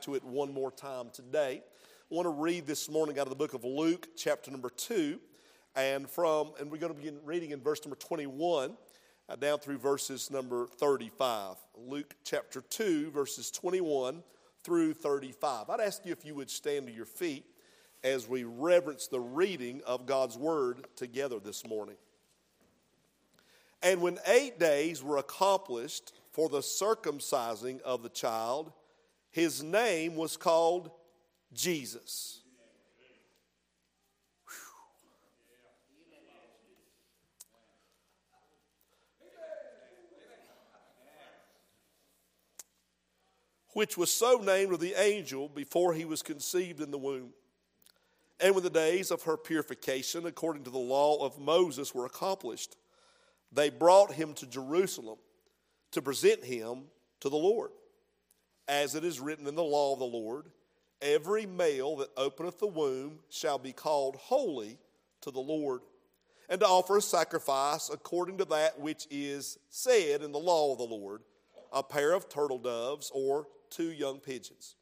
back to it one more time today. I want to read this morning out of the book of Luke, chapter number 2, and we're going to begin reading in verse number 21 down through verses number 35. Luke chapter 2, verses 21 through 35. I'd ask you if you would stand to your feet as we reverence the reading of God's word together this morning. And when 8 days were accomplished for the circumcising of the child, his name was called Jesus. Which was so named of the angel before he was conceived in the womb. And when the days of her purification, according to the law of Moses, were accomplished, they brought him to Jerusalem to present him to the Lord. As it is written in the law of the Lord, every male that openeth the womb shall be called holy to the Lord, and to offer a sacrifice according to that which is said in the law of the Lord, a pair of turtle doves or 2 young pigeons.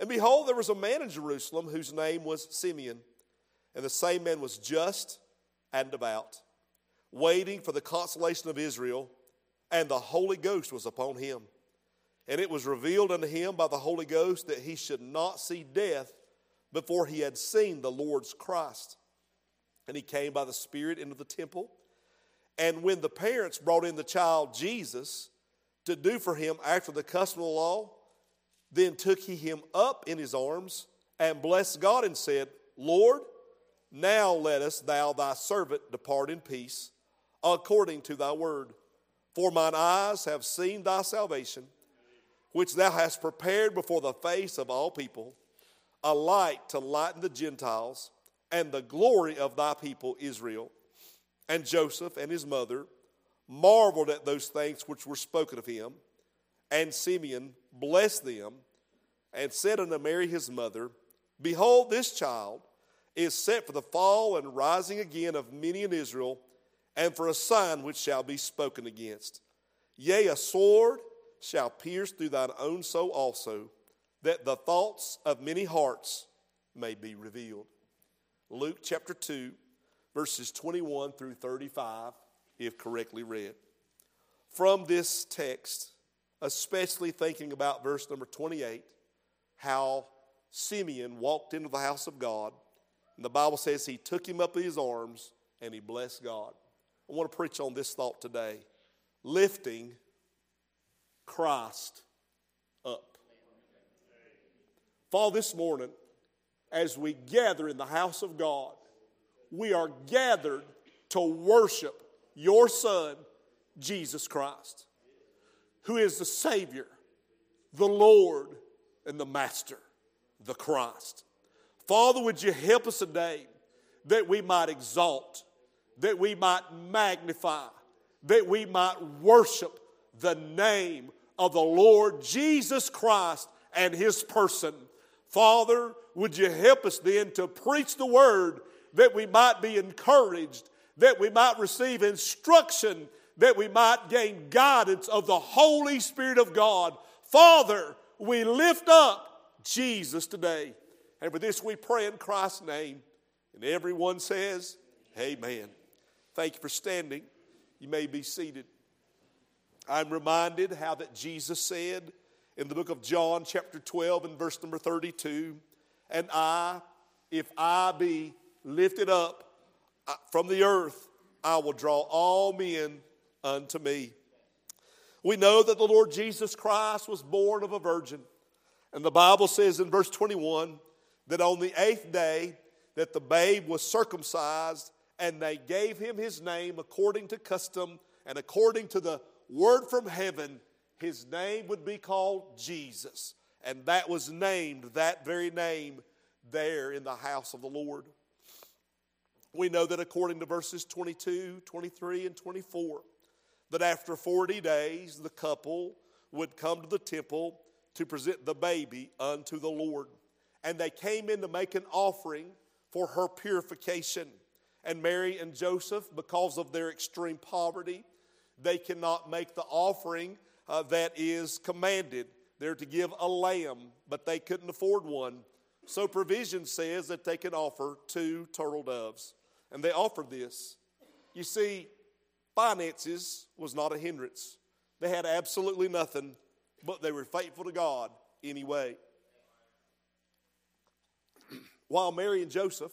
And behold, there was a man in Jerusalem whose name was Simeon, and the same man was just and devout, waiting for the consolation of Israel, and the Holy Ghost was upon him. And it was revealed unto him by the Holy Ghost that he should not see death before he had seen the Lord's Christ. And he came by the Spirit into the temple. And when the parents brought in the child Jesus to do for him after the custom of the law, then took he him up in his arms and blessed God and said, Lord, now lettest thou thy servant depart in peace according to thy word. For mine eyes have seen thy salvation, which thou hast prepared before the face of all people, a light to lighten the Gentiles, and the glory of thy people Israel. And Joseph and his mother marveled at those things which were spoken of him. And Simeon blessed them, and said unto Mary his mother, Behold, this child is set for the fall and rising again of many in Israel, and for a sign which shall be spoken against. Yea, a sword shall pierce through thine own soul also, that the thoughts of many hearts may be revealed. Luke chapter 2, verses 21 through 35, if correctly read. From this text, especially thinking about verse number 28, how Simeon walked into the house of God, and the Bible says he took him up in his arms and he blessed God. I want to preach on this thought today, lifting Christ up. Father, this morning, as we gather in the house of God, we are gathered to worship your Son, Jesus Christ, who is the Savior, the Lord, and the Master, the Christ. Father, would you help us today that we might exalt, that we might magnify, that we might worship the name of the Lord Jesus Christ and his person. Father, would you help us then to preach the word that we might be encouraged, that we might receive instruction, that we might gain guidance of the Holy Spirit of God. Father, we lift up Jesus today. And for this we pray in Christ's name. And everyone says, amen. Thank you for standing. You may be seated. I'm reminded how that Jesus said in the book of John chapter 12 and verse number 32, and if I be lifted up from the earth, I will draw all men unto me. We know that the Lord Jesus Christ was born of a virgin. And the Bible says in verse 21 that on the 8th day that the babe was circumcised, and they gave him his name according to custom and according to the word from heaven. His name would be called Jesus. And that was named, that very name, there in the house of the Lord. We know that according to verses 22, 23, and 24, that after 40 days the couple would come to the temple to present the baby unto the Lord. And they came in to make an offering for her purification. And Mary and Joseph, because of their extreme poverty, they cannot make the offering that is commanded. They're to give a lamb, but they couldn't afford one. So provision says that they could offer 2 turtle doves. And they offered this. You see, finances was not a hindrance. They had absolutely nothing, but they were faithful to God anyway. While Mary and Joseph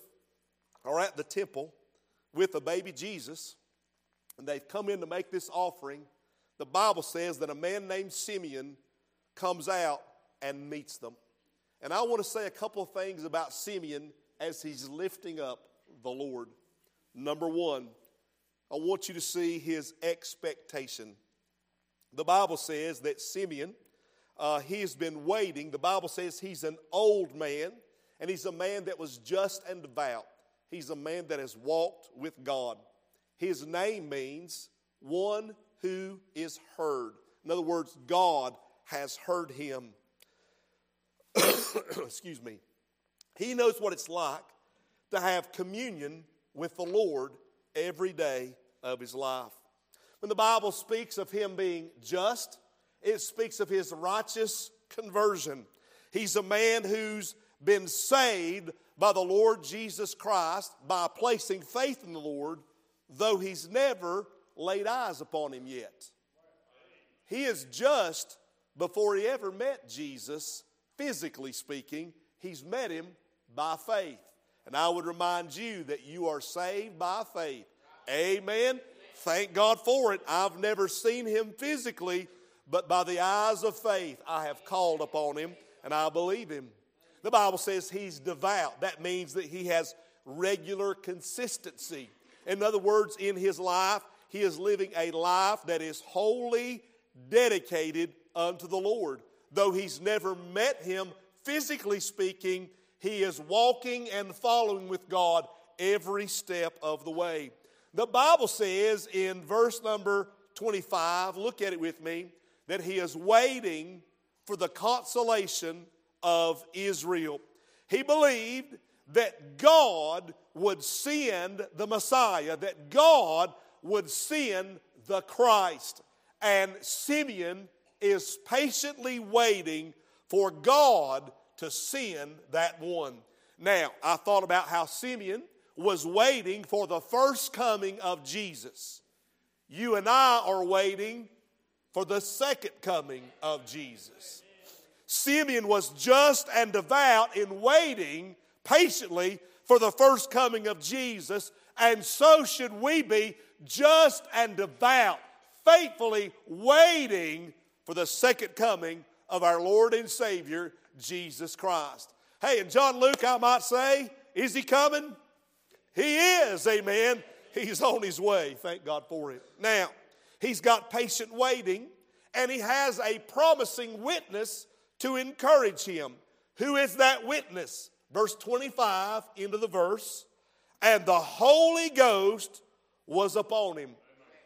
are at the temple with the baby Jesus, and they've come in to make this offering, the Bible says that a man named Simeon comes out and meets them. And I want to say a couple of things about Simeon as he's lifting up the Lord. Number one, I want you to see his expectation. The Bible says that Simeon, he has been waiting. The Bible says he's an old man, and he's a man that was just and devout. He's a man that has walked with God. His name means one who is heard. In other words, God has heard him. Excuse me. He knows what it's like to have communion with the Lord every day of his life. When the Bible speaks of him being just, it speaks of his righteous conversion. He's a man who's been saved by the Lord Jesus Christ by placing faith in the Lord, though he's never laid eyes upon him yet. He is just before he ever met Jesus, physically speaking. He's met him by faith. And I would remind you that you are saved by faith. Amen. Thank God for it. I've never seen him physically, but by the eyes of faith I have called upon him and I believe him. The Bible says he's devout. That means that he has regular consistency. In other words, in his life, he is living a life that is wholly dedicated unto the Lord. Though he's never met him, physically speaking, he is walking and following with God every step of the way. The Bible says in verse number 25, look at it with me, that he is waiting for the consolation of Israel. He believed that God would send the Messiah, that God would send the Christ. And Simeon is patiently waiting for God to send that one. Now, I thought about how Simeon was waiting for the first coming of Jesus. You and I are waiting for the second coming of Jesus. Simeon was just and devout in waiting patiently for the first coming of Jesus, and so should we be just and devout, faithfully waiting for the second coming of our Lord and Savior, Jesus Christ. Hey, and John Luke, I might say, is he coming? He is, amen. He's on his way, thank God for it. Now, he's got patient waiting, and he has a promising witness to encourage him. Who is that witness? Verse 25, into the verse, and the Holy Ghost was upon him.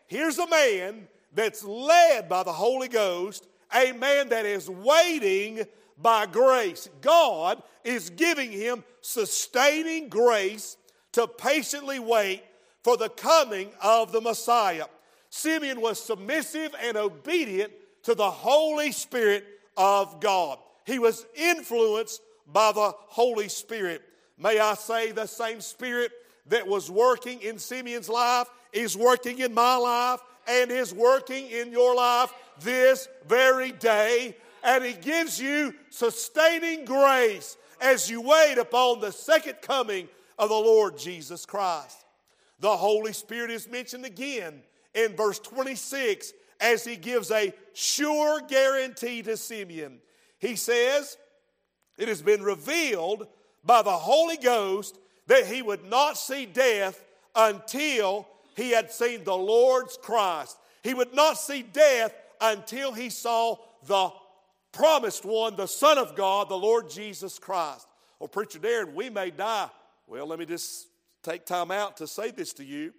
Here's a man that's led by the Holy Ghost, a man that is waiting by grace. God is giving him sustaining grace to patiently wait for the coming of the Messiah. Simeon was submissive and obedient to the Holy Spirit of God. He was influenced by the Holy Spirit. May I say the same Spirit that was working in Simeon's life is working in my life and is working in your life this very day. And he gives you sustaining grace as you wait upon the second coming of the Lord Jesus Christ. The Holy Spirit is mentioned again in verse 26 as he gives a sure guarantee to Simeon. He says, it has been revealed by the Holy Ghost that he would not see death until he had seen the Lord's Christ. He would not see death until he saw the promised one, the Son of God, the Lord Jesus Christ. Well, Preacher Darren, we may die. Well, let me just take time out to say this to you,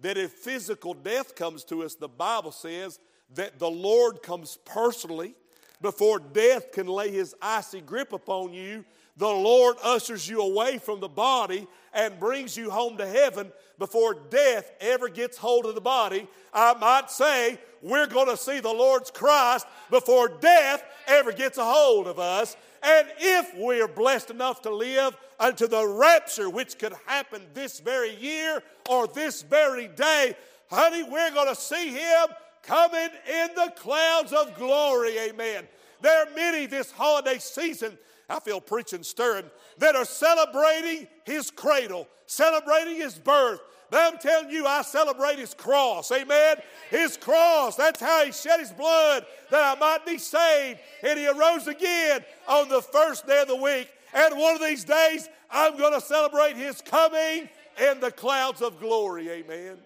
that if physical death comes to us, the Bible says that the Lord comes personally before death can lay his icy grip upon you, the Lord ushers you away from the body and brings you home to heaven before death ever gets hold of the body. I might say we're going to see the Lord's Christ before death ever gets a hold of us. And if we're blessed enough to live unto the rapture, which could happen this very year or this very day, honey, we're going to see him coming in the clouds of glory, amen. There are many this holiday season, I feel preaching stirring, that are celebrating his cradle, celebrating his birth. But I'm telling you, I celebrate his cross, amen? His cross, that's how he shed his blood, that I might be saved. And he arose again on the first day of the week. And one of these days, I'm going to celebrate his coming in the clouds of glory, amen?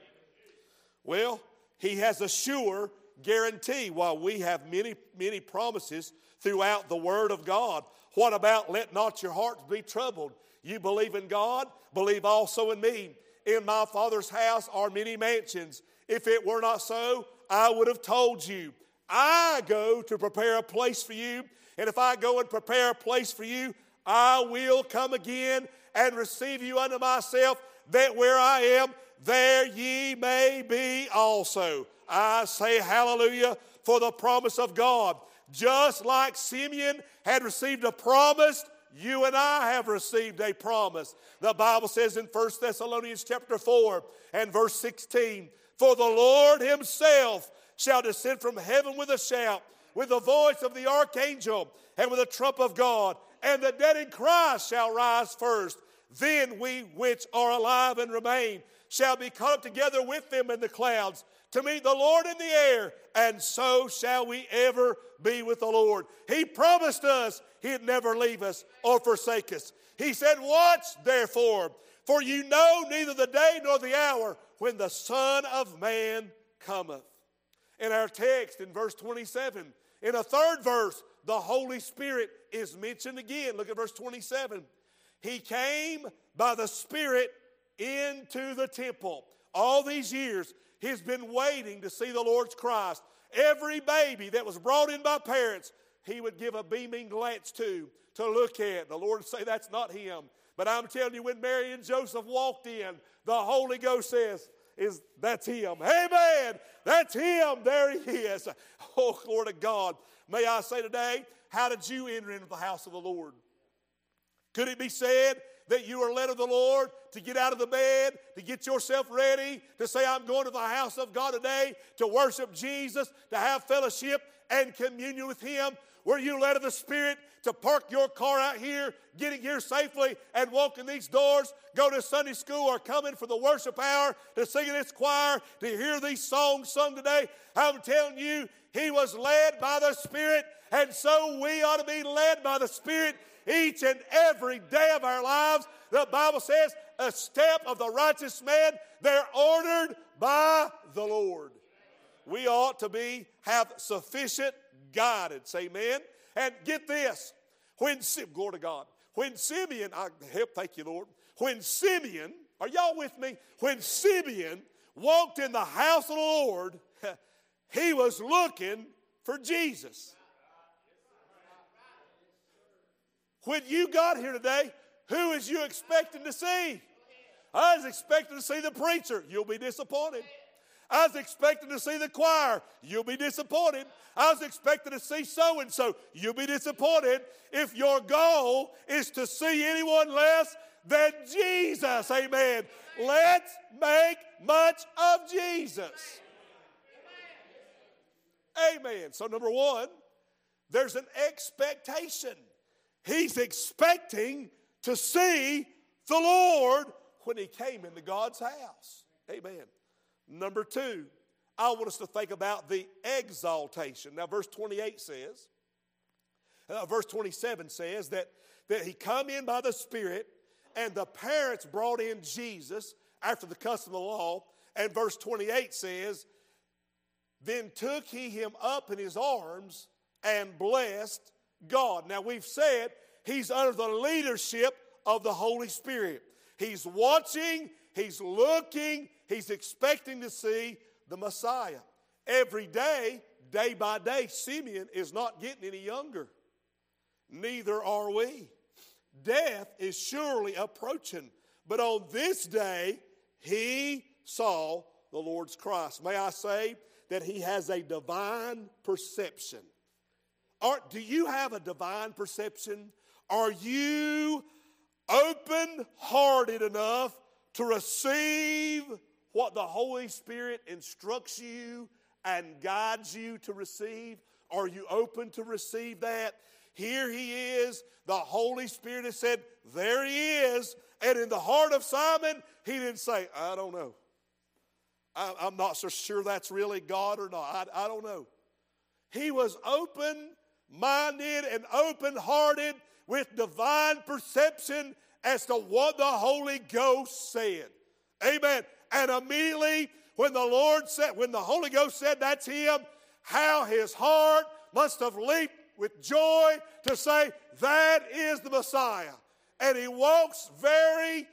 Well, he has a sure guarantee, while we have many, many promises throughout the Word of God. What about let not your hearts be troubled? You believe in God, believe also in me. In my Father's house are many mansions. If it were not so, I would have told you. I go to prepare a place for you, and if I go and prepare a place for you, I will come again and receive you unto myself, that where I am, there ye may be also. I say hallelujah for the promise of God. Just like Simeon had received a promise, you and I have received a promise. The Bible says in 1 Thessalonians chapter 4 and verse 16, for the Lord himself shall descend from heaven with a shout, with the voice of the archangel, and with the trump of God, and the dead in Christ shall rise first. Then we which are alive and remain shall be caught up together with them in the clouds to meet the Lord in the air, and so shall we ever be with the Lord. He promised us he'd never leave us or forsake us. He said, watch therefore, for you know neither the day nor the hour when the Son of Man cometh. In our text, in verse 27, in a third verse, the Holy Spirit is mentioned again. Look at verse 27. He came by the Spirit into the temple. All these years, he's been waiting to see the Lord's Christ. Every baby that was brought in by parents, he would give a beaming glance to look at. The Lord would say, that's not him. But I'm telling you, when Mary and Joseph walked in, the Holy Ghost says, that's him. Amen. That's him. There he is. Oh, glory to God. May I say today, how did you enter into the house of the Lord? Could it be said that you are led of the Lord to get out of the bed, to get yourself ready, to say, I'm going to the house of God today, to worship Jesus, to have fellowship and communion with him? Were you led of the Spirit to park your car out here, getting here safely and walk in these doors, go to Sunday school or come in for the worship hour, to sing in this choir, to hear these songs sung today? I'm telling you, he was led by the Spirit, and so we ought to be led by the Spirit each and every day of our lives. The Bible says, a step of the righteous man, they're ordered by the Lord. We ought to have sufficient guidance, amen? And get this, glory to God, when Simeon, thank you, Lord. When Simeon, are y'all with me? When Simeon walked in the house of the Lord, he was looking for Jesus. When you got here today, who is you expecting to see? I was expecting to see the preacher. You'll be disappointed. I was expecting to see the choir. You'll be disappointed. I was expecting to see so-and-so. You'll be disappointed. If your goal is to see anyone less than Jesus, amen. Let's make much of Jesus. Amen. So number one, there's an expectation. He's expecting to see the Lord when he came into God's house. Amen. Number two, I want us to think about the exaltation. Now, verse 28 says, verse 27 says that he come in by the Spirit, and the parents brought in Jesus after the custom of the law. And verse 28 says, then took he him up in his arms and blessed God. Now we've said he's under the leadership of the Holy Spirit. He's watching, he's looking, he's expecting to see the Messiah. Every day Day by day, Simeon is not getting any younger. Neither are we. Death is surely approaching. But on this day, he saw the Lord's Christ. May I say that he has a divine perception. Do you have a divine perception? Are you open-hearted enough to receive what the Holy Spirit instructs you and guides you to receive? Are you open to receive that? Here he is. The Holy Spirit has said, there he is. And in the heart of Simon, he didn't say, I don't know. I'm not so sure that's really God or not. I don't know. He was open-minded and open-hearted with divine perception as to what the Holy Ghost said. Amen. And immediately when the Holy Ghost said that's him, how his heart must have leaped with joy to say, that is the Messiah. And he walks very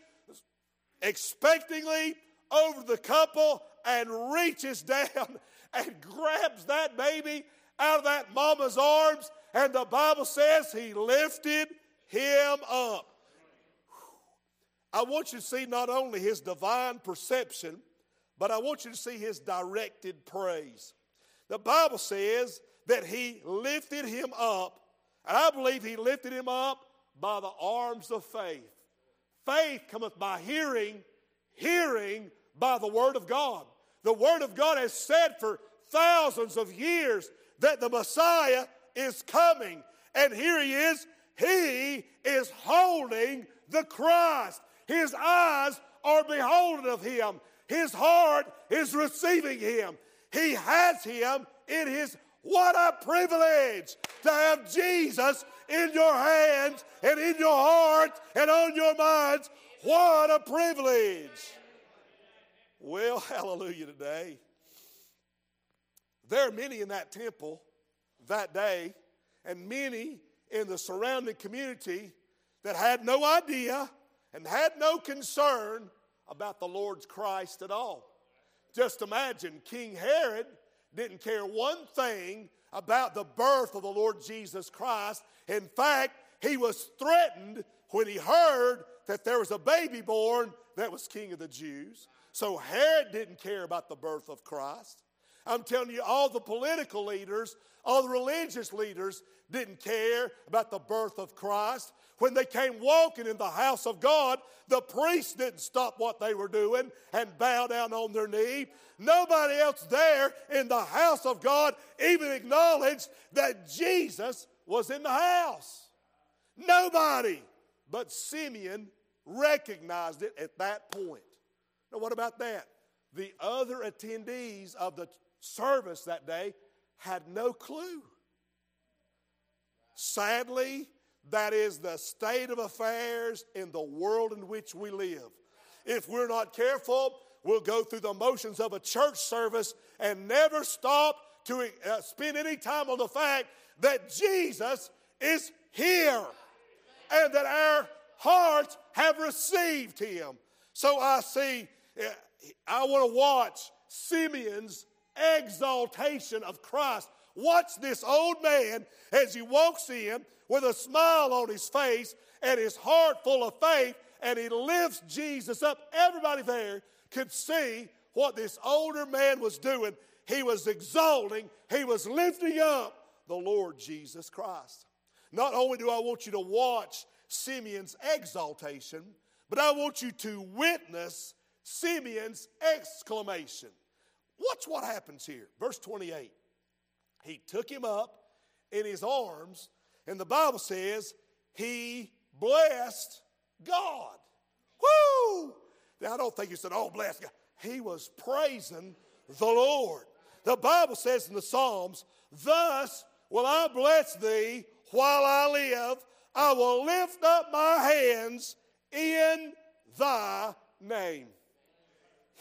expectingly over the couple and reaches down and grabs that baby out of that mama's arms. And the Bible says he lifted him up. I want you to see not only his divine perception, but I want you to see his directed praise. The Bible says that he lifted him up, and I believe he lifted him up by the arms of faith. Faith cometh by hearing, hearing by the Word of God. The Word of God has said for thousands of years that the Messiah is coming, and here he is. He is holding the Christ. His eyes are beholden of him. His heart is receiving him. He has him in his. What a privilege to have Jesus in your hands and in your heart and on your minds. What a privilege. Well, hallelujah today. There are many in that temple that day, and many in the surrounding community that had no idea and had no concern about the Lord's Christ at all. Just imagine, King Herod didn't care one thing about the birth of the Lord Jesus Christ. In fact, he was threatened when he heard that there was a baby born that was King of the Jews. So Herod didn't care about the birth of Christ. I'm telling you, all the political leaders, all the religious leaders didn't care about the birth of Christ. When they came walking in the house of God, the priests didn't stop what they were doing and bow down on their knee. Nobody else there in the house of God even acknowledged that Jesus was in the house. Nobody but Simeon recognized it at that point. Now, what about that? The other attendees of the service that day had no clue. Sadly, that is the state of affairs in the world in which we live. If we're not careful, we'll go through the motions of a church service and never stop to spend any time on the fact that Jesus is here and that our hearts have received him. So I want to watch Simeon's exaltation of Christ. Watch this old man as he walks in with a smile on his face and his heart full of faith, and he lifts Jesus up. Everybody there could see what this older man was doing. He was exalting. He was lifting up the Lord Jesus Christ. Not only do I want you to watch Simeon's exaltation, but I want you to witness Simeon's exclamation. Watch what happens here. Verse 28. He took him up in his arms, and the Bible says he blessed God. Woo! Now, I don't think he said, oh, bless God. He was praising the Lord. The Bible says in the Psalms, thus will I bless thee while I live. I will lift up my hands in thy name.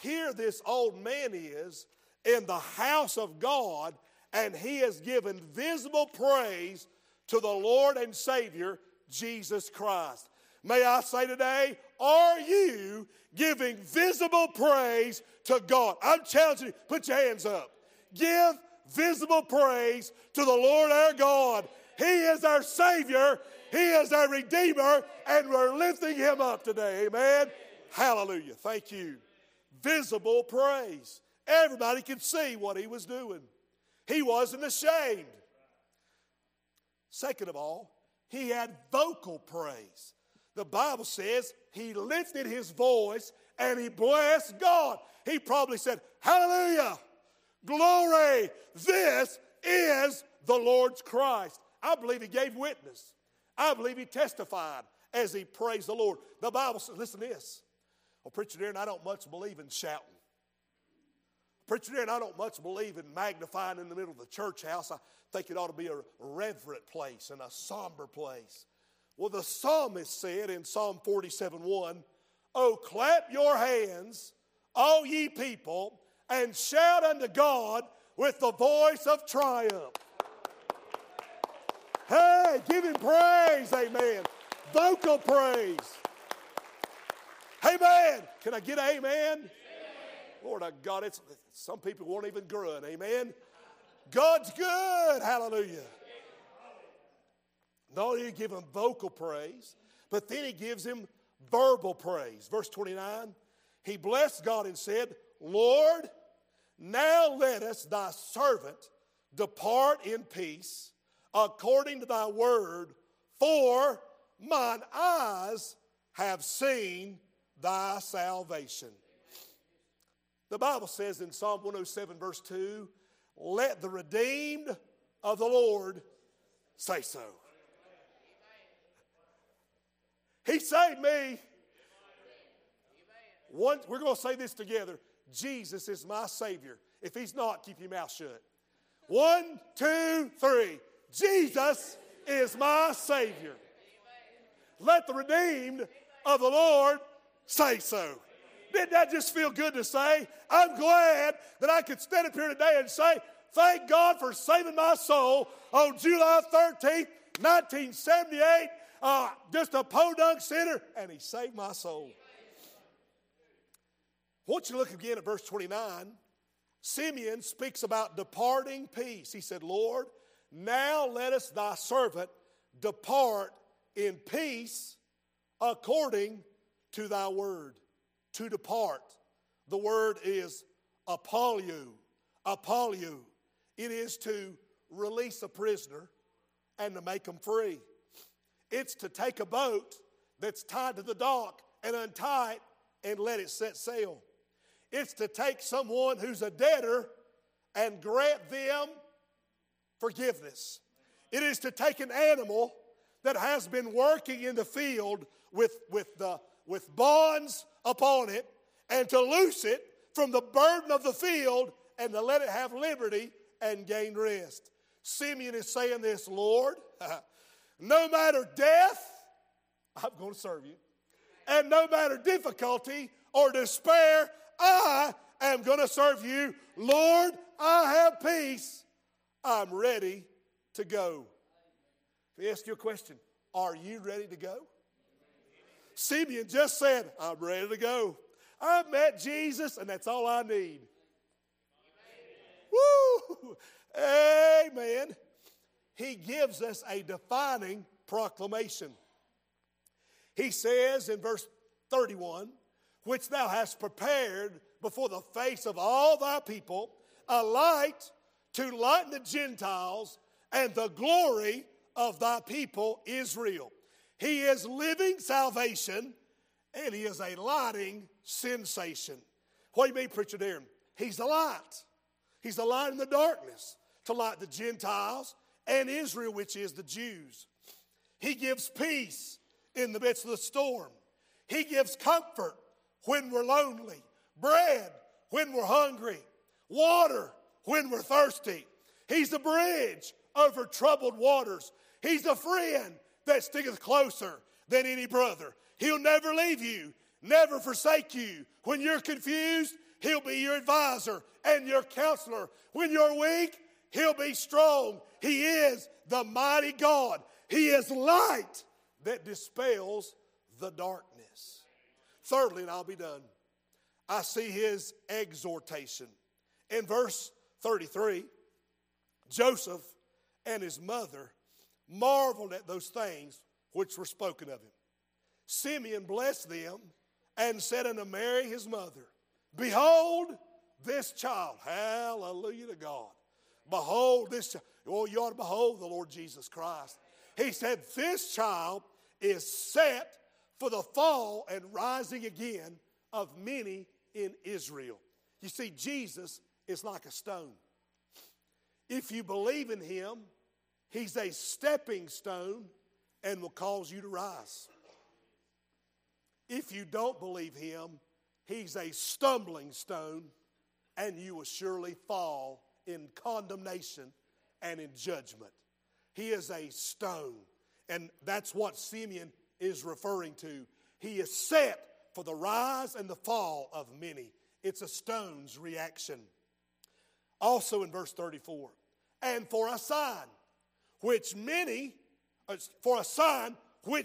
Here this old man is in the house of God, and he has given visible praise to the Lord and Savior, Jesus Christ. May I say today, are you giving visible praise to God? I'm challenging you, put your hands up. Give visible praise to the Lord our God. He is our Savior. He is our Redeemer. And we're lifting him up today. Amen. Hallelujah. Thank you. Visible praise. Everybody could see what he was doing. He wasn't ashamed. Second of all, he had vocal praise. The Bible says he lifted his voice and he blessed God. He probably said, hallelujah, glory, this is the Lord's Christ. I believe he gave witness. I believe he testified as he praised the Lord. The Bible says, listen to this. Well, Preacher Darren, I don't much believe in shouting. Preacher Darren, I don't much believe in magnifying in the middle of the church house. I think it ought to be a reverent place and a somber place. Well, the psalmist said in Psalm 47:1, oh, clap your hands, all ye people, and shout unto God with the voice of triumph. Hey, give him praise, amen. Vocal praise. Amen. Can I get an amen? Amen. Lord, I got it. Some people won't even grunt, amen. God's good, hallelujah. Not only did he give him vocal praise, but then he gives him verbal praise. Verse 29, he blessed God and said, Lord, now let us, thy servant, depart in peace according to thy word, for mine eyes have seen thy salvation. The Bible says in Psalm 107, verse 2, let the redeemed of the Lord say so. He saved me. One, we're going to say this together. Jesus is my Savior. If he's not, keep your mouth shut. 1, 2, 3. Jesus is my Savior. Let the redeemed of the Lord say so. Didn't that just feel good to say? I'm glad that I could stand up here today and say, thank God for saving my soul on July 13th, 1978. Just a podunk sinner, and he saved my soul. I want you to look again at verse 29. Simeon speaks about departing peace. He said, Lord, now let us thy servant depart in peace according to thy word. To depart. The word is apolio. Apolio. It is to release a prisoner and to make him free. It's to take a boat that's tied to the dock and untie it and let it set sail. It's to take someone who's a debtor and grant them forgiveness. It is to take an animal that has been working in the field with bonds upon it and to loose it from the burden of the field and to let it have liberty and gain rest. Simeon is saying this, Lord, no matter death, I'm going to serve you. And no matter difficulty or despair, I am going to serve you. Lord, I have peace. I'm ready to go. Let me ask you a question. Are you ready to go? Simeon just said, I'm ready to go. I met Jesus, and that's all I need. Woo! Amen. He gives us a defining proclamation. He says in verse 31, which thou hast prepared before the face of all thy people, a light to lighten the Gentiles and the glory of thy people Israel. He is living salvation and he is a lighting sensation. What do you mean, Preacher Darren? He's the light. He's the light in the darkness to light the Gentiles and Israel, which is the Jews. He gives peace in the midst of the storm. He gives comfort when we're lonely, bread when we're hungry, water when we're thirsty. He's the bridge over troubled waters. He's the friend that sticketh closer than any brother. He'll never leave you, never forsake you. When you're confused, he'll be your advisor and your counselor. When you're weak, he'll be strong. He is the mighty God. He is light that dispels the darkness. Thirdly, and I'll be done, I see his exhortation. In verse 33, Joseph and his mother marveled at those things which were spoken of him. Simeon blessed them and said unto Mary his mother, behold this child. Hallelujah to God. Behold this child. Oh, you ought to behold the Lord Jesus Christ. He said, this child is set for the fall and rising again of many in Israel. You see, Jesus is like a stone. If you believe in him, he's a stepping stone and will cause you to rise. If you don't believe him, he's a stumbling stone and you will surely fall in condemnation and in judgment. He is a stone, and that's what Simeon is referring to. He is set for the rise and the fall of many. It's a stone's reaction. Also in verse 34, and for a sign which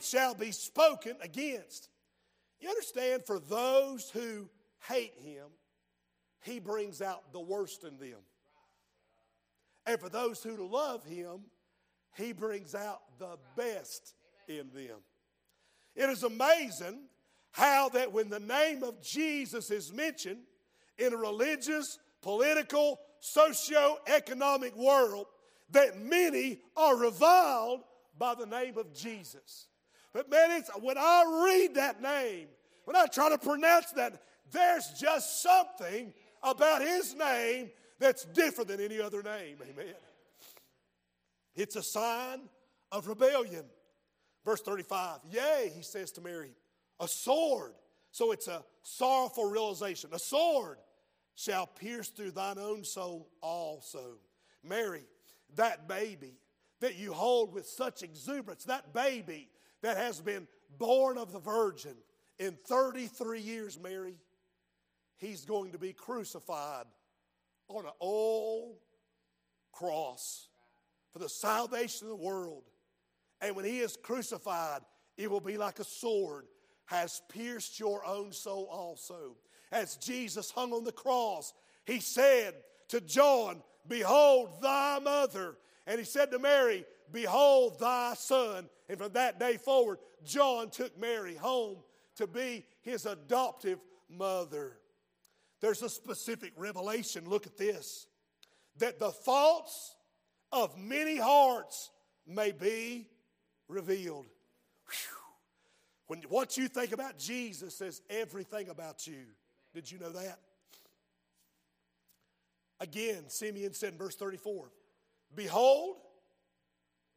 shall be spoken against. You understand, for those who hate him, he brings out the worst in them. And for those who love him, he brings out the best in them. It is amazing how that when the name of Jesus is mentioned in a religious, political, socio-economic world, that many are reviled by the name of Jesus. But man, when I read that name, when I try to pronounce that, there's just something about his name that's different than any other name. Amen. It's a sign of rebellion. Verse 35, yea, he says to Mary, a sword. So it's a sorrowful realization. A sword shall pierce through thine own soul also. Mary, that baby that you hold with such exuberance, that baby that has been born of the Virgin in 33 years, Mary, he's going to be crucified on an old cross for the salvation of the world. And when he is crucified, it will be like a sword has pierced your own soul also. As Jesus hung on the cross, he said to John, behold thy mother. And he said to Mary, behold thy son. And from that day forward, John took Mary home to be his adoptive mother. There's a specific revelation, look at this, that the faults of many hearts may be revealed. Whew. When what you think about Jesus says everything about you. Did you know that? Again, Simeon said in verse 34, behold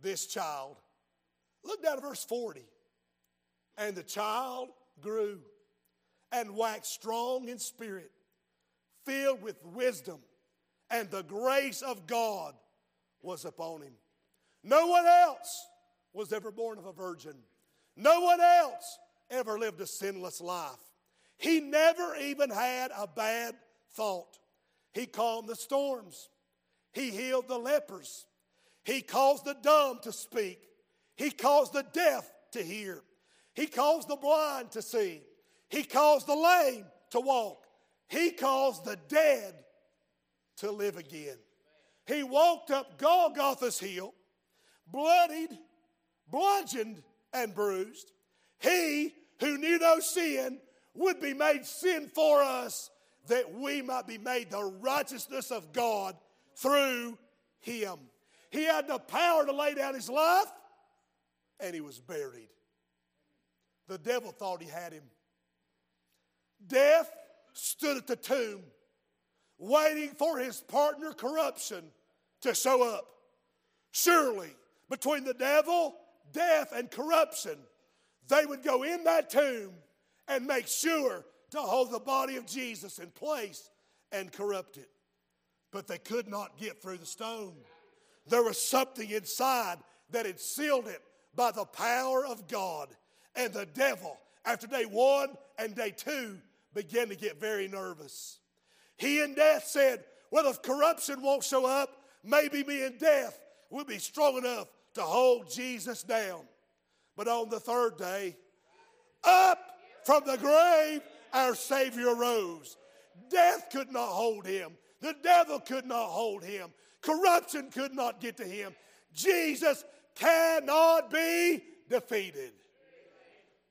this child. Look down to verse 40. And the child grew and waxed strong in spirit, filled with wisdom, and the grace of God was upon him. No one else was ever born of a virgin. No one else ever lived a sinless life. He never even had a bad thought. He calmed the storms. He healed the lepers. He caused the dumb to speak. He caused the deaf to hear. He caused the blind to see. He caused the lame to walk. He caused the dead to live again. He walked up Golgotha's hill, bloodied, bludgeoned, and bruised. He who knew no sin would be made sin for us, that we might be made the righteousness of God through him. He had the power to lay down his life, and he was buried. The devil thought he had him. Death stood at the tomb, waiting for his partner corruption to show up. Surely, between the devil, death, and corruption, they would go in that tomb and make sure to hold the body of Jesus in place and corrupt it. But they could not get through the stone. There was something inside that had sealed it by the power of God. And the devil, after day one and day two, began to get very nervous. He and death said, well, if corruption won't show up, maybe me and death will be strong enough to hold Jesus down. But on the third day, up from the grave, our Savior arose. Death could not hold him. The devil could not hold him. Corruption could not get to him. Jesus cannot be defeated.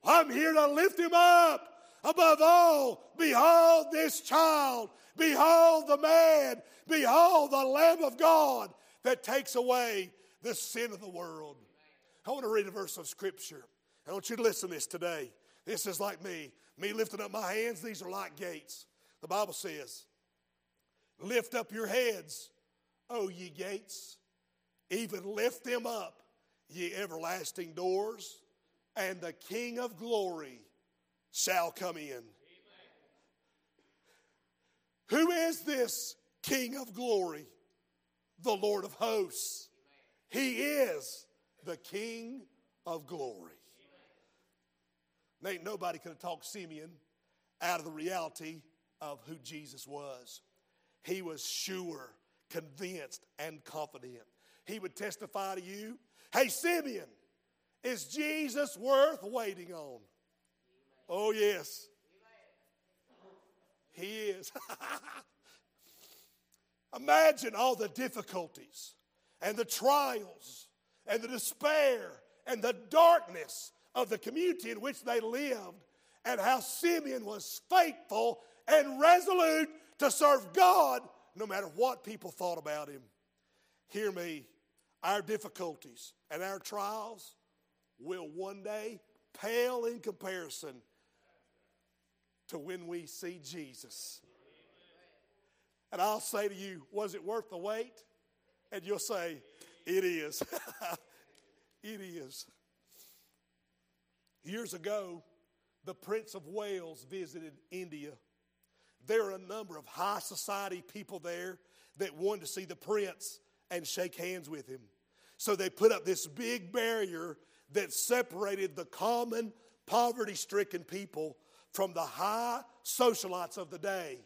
I'm here to lift him up. Above all, behold this child. Behold the man. Behold the Lamb of God that takes away the sin of the world. I want to read a verse of Scripture. I want you to listen to this today. This is like me lifting up my hands. These are like gates. The Bible says, lift up your heads, O ye gates, even lift them up, ye everlasting doors, and the King of glory shall come in. Amen. Who is this King of glory? The Lord of hosts. Amen. He is the King of glory. Amen. Ain't nobody could have talked Simeon out of the reality of who Jesus was. He was sure, convinced, and confident. He would testify to you, hey, Simeon, is Jesus worth waiting on? Oh, yes. He is. Imagine all the difficulties and the trials and the despair and the darkness of the community in which they lived, and how Simeon was faithful and resolute to serve God no matter what people thought about him. Hear me. Our difficulties and our trials will one day pale in comparison to when we see Jesus. And I'll say to you, was it worth the wait? And you'll say, it is. It is. Years ago, the Prince of Wales visited India. There are a number of high society people there that wanted to see the prince and shake hands with him. So they put up this big barrier that separated the common, poverty-stricken people from the high socialites of the day,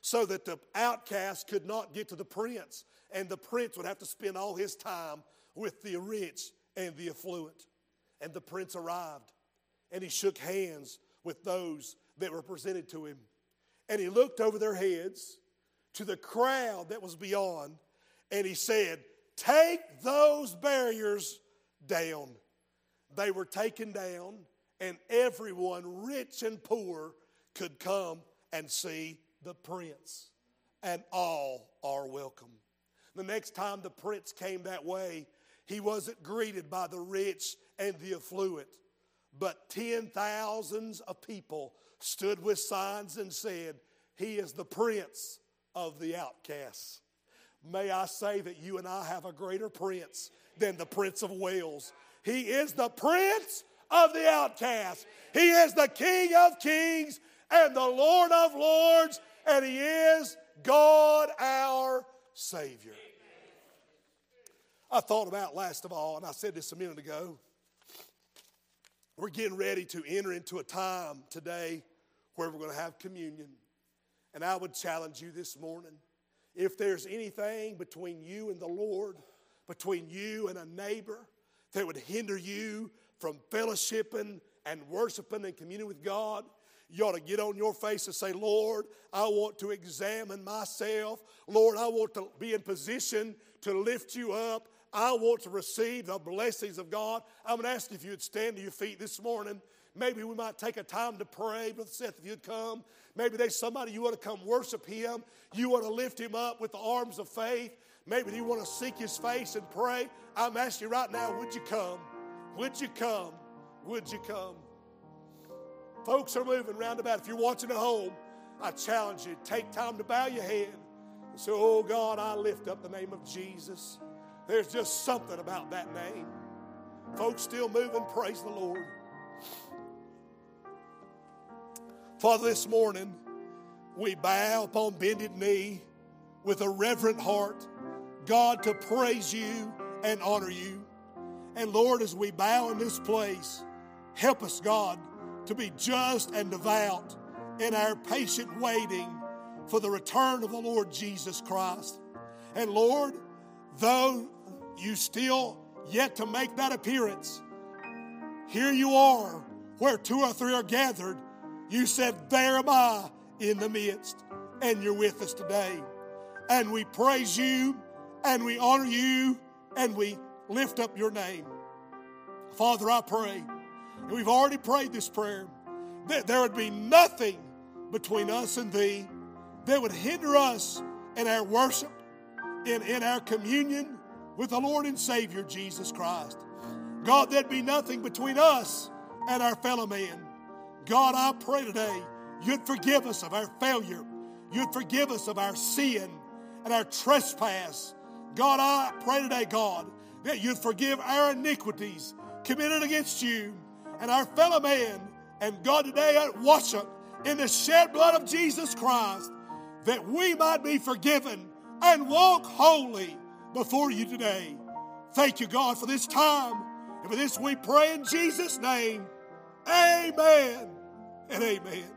so that the outcasts could not get to the prince, and the prince would have to spend all his time with the rich and the affluent. And the prince arrived, and he shook hands with those that were presented to him. And he looked over their heads to the crowd that was beyond, and he said, take those barriers down. They were taken down, and everyone, rich and poor, could come and see the prince, and all are welcome. The next time the prince came that way, he wasn't greeted by the rich and the affluent, but 10,000s of people stood with signs and said, he is the prince of the outcasts. May I say that you and I have a greater prince than the Prince of Wales. He is the Prince of the outcasts. He is the King of kings and the Lord of lords, and he is God our Savior. I thought about last of all, and I said this a minute ago, we're getting ready to enter into a time today where we're going to have communion. And I would challenge you this morning, if there's anything between you and the Lord, between you and a neighbor, that would hinder you from fellowshipping and worshiping and communing with God, you ought to get on your face and say, Lord, I want to examine myself. Lord, I want to be in position to lift you up. I want to receive the blessings of God. I'm going to ask you if you'd stand to your feet this morning. Maybe we might take a time to pray. Brother Seth, if you'd come. Maybe there's somebody you want to come worship him. You want to lift him up with the arms of faith. Maybe you want to seek his face and pray. I'm asking you right now, would you come? Would you come? Would you come? Folks are moving roundabout. If you're watching at home, I challenge you, take time to bow your head and say, oh God, I lift up the name of Jesus. There's just something about that name. Folks still moving, praise the Lord. Father, this morning, we bow upon bended knee with a reverent heart, God, to praise you and honor you. And Lord, as we bow in this place, help us, God, to be just and devout in our patient waiting for the return of the Lord Jesus Christ. And Lord, though you still yet to make that appearance, here you are, where two or three are gathered. You said, there am I in the midst, and you're with us today. And we praise you and we honor you and we lift up your name. Father, I pray, and we've already prayed this prayer, that there would be nothing between us and thee that would hinder us in our worship, in our communion with the Lord and Savior, Jesus Christ. God, there'd be nothing between us and our fellow man. God, I pray today you'd forgive us of our failure. You'd forgive us of our sin and our trespass. God, I pray today, God, that you'd forgive our iniquities committed against you and our fellow man. And God, today at worship, in the shed blood of Jesus Christ, that we might be forgiven and walk holy before you today. Thank you, God, for this time. And for this we pray in Jesus' name. Amen and amen.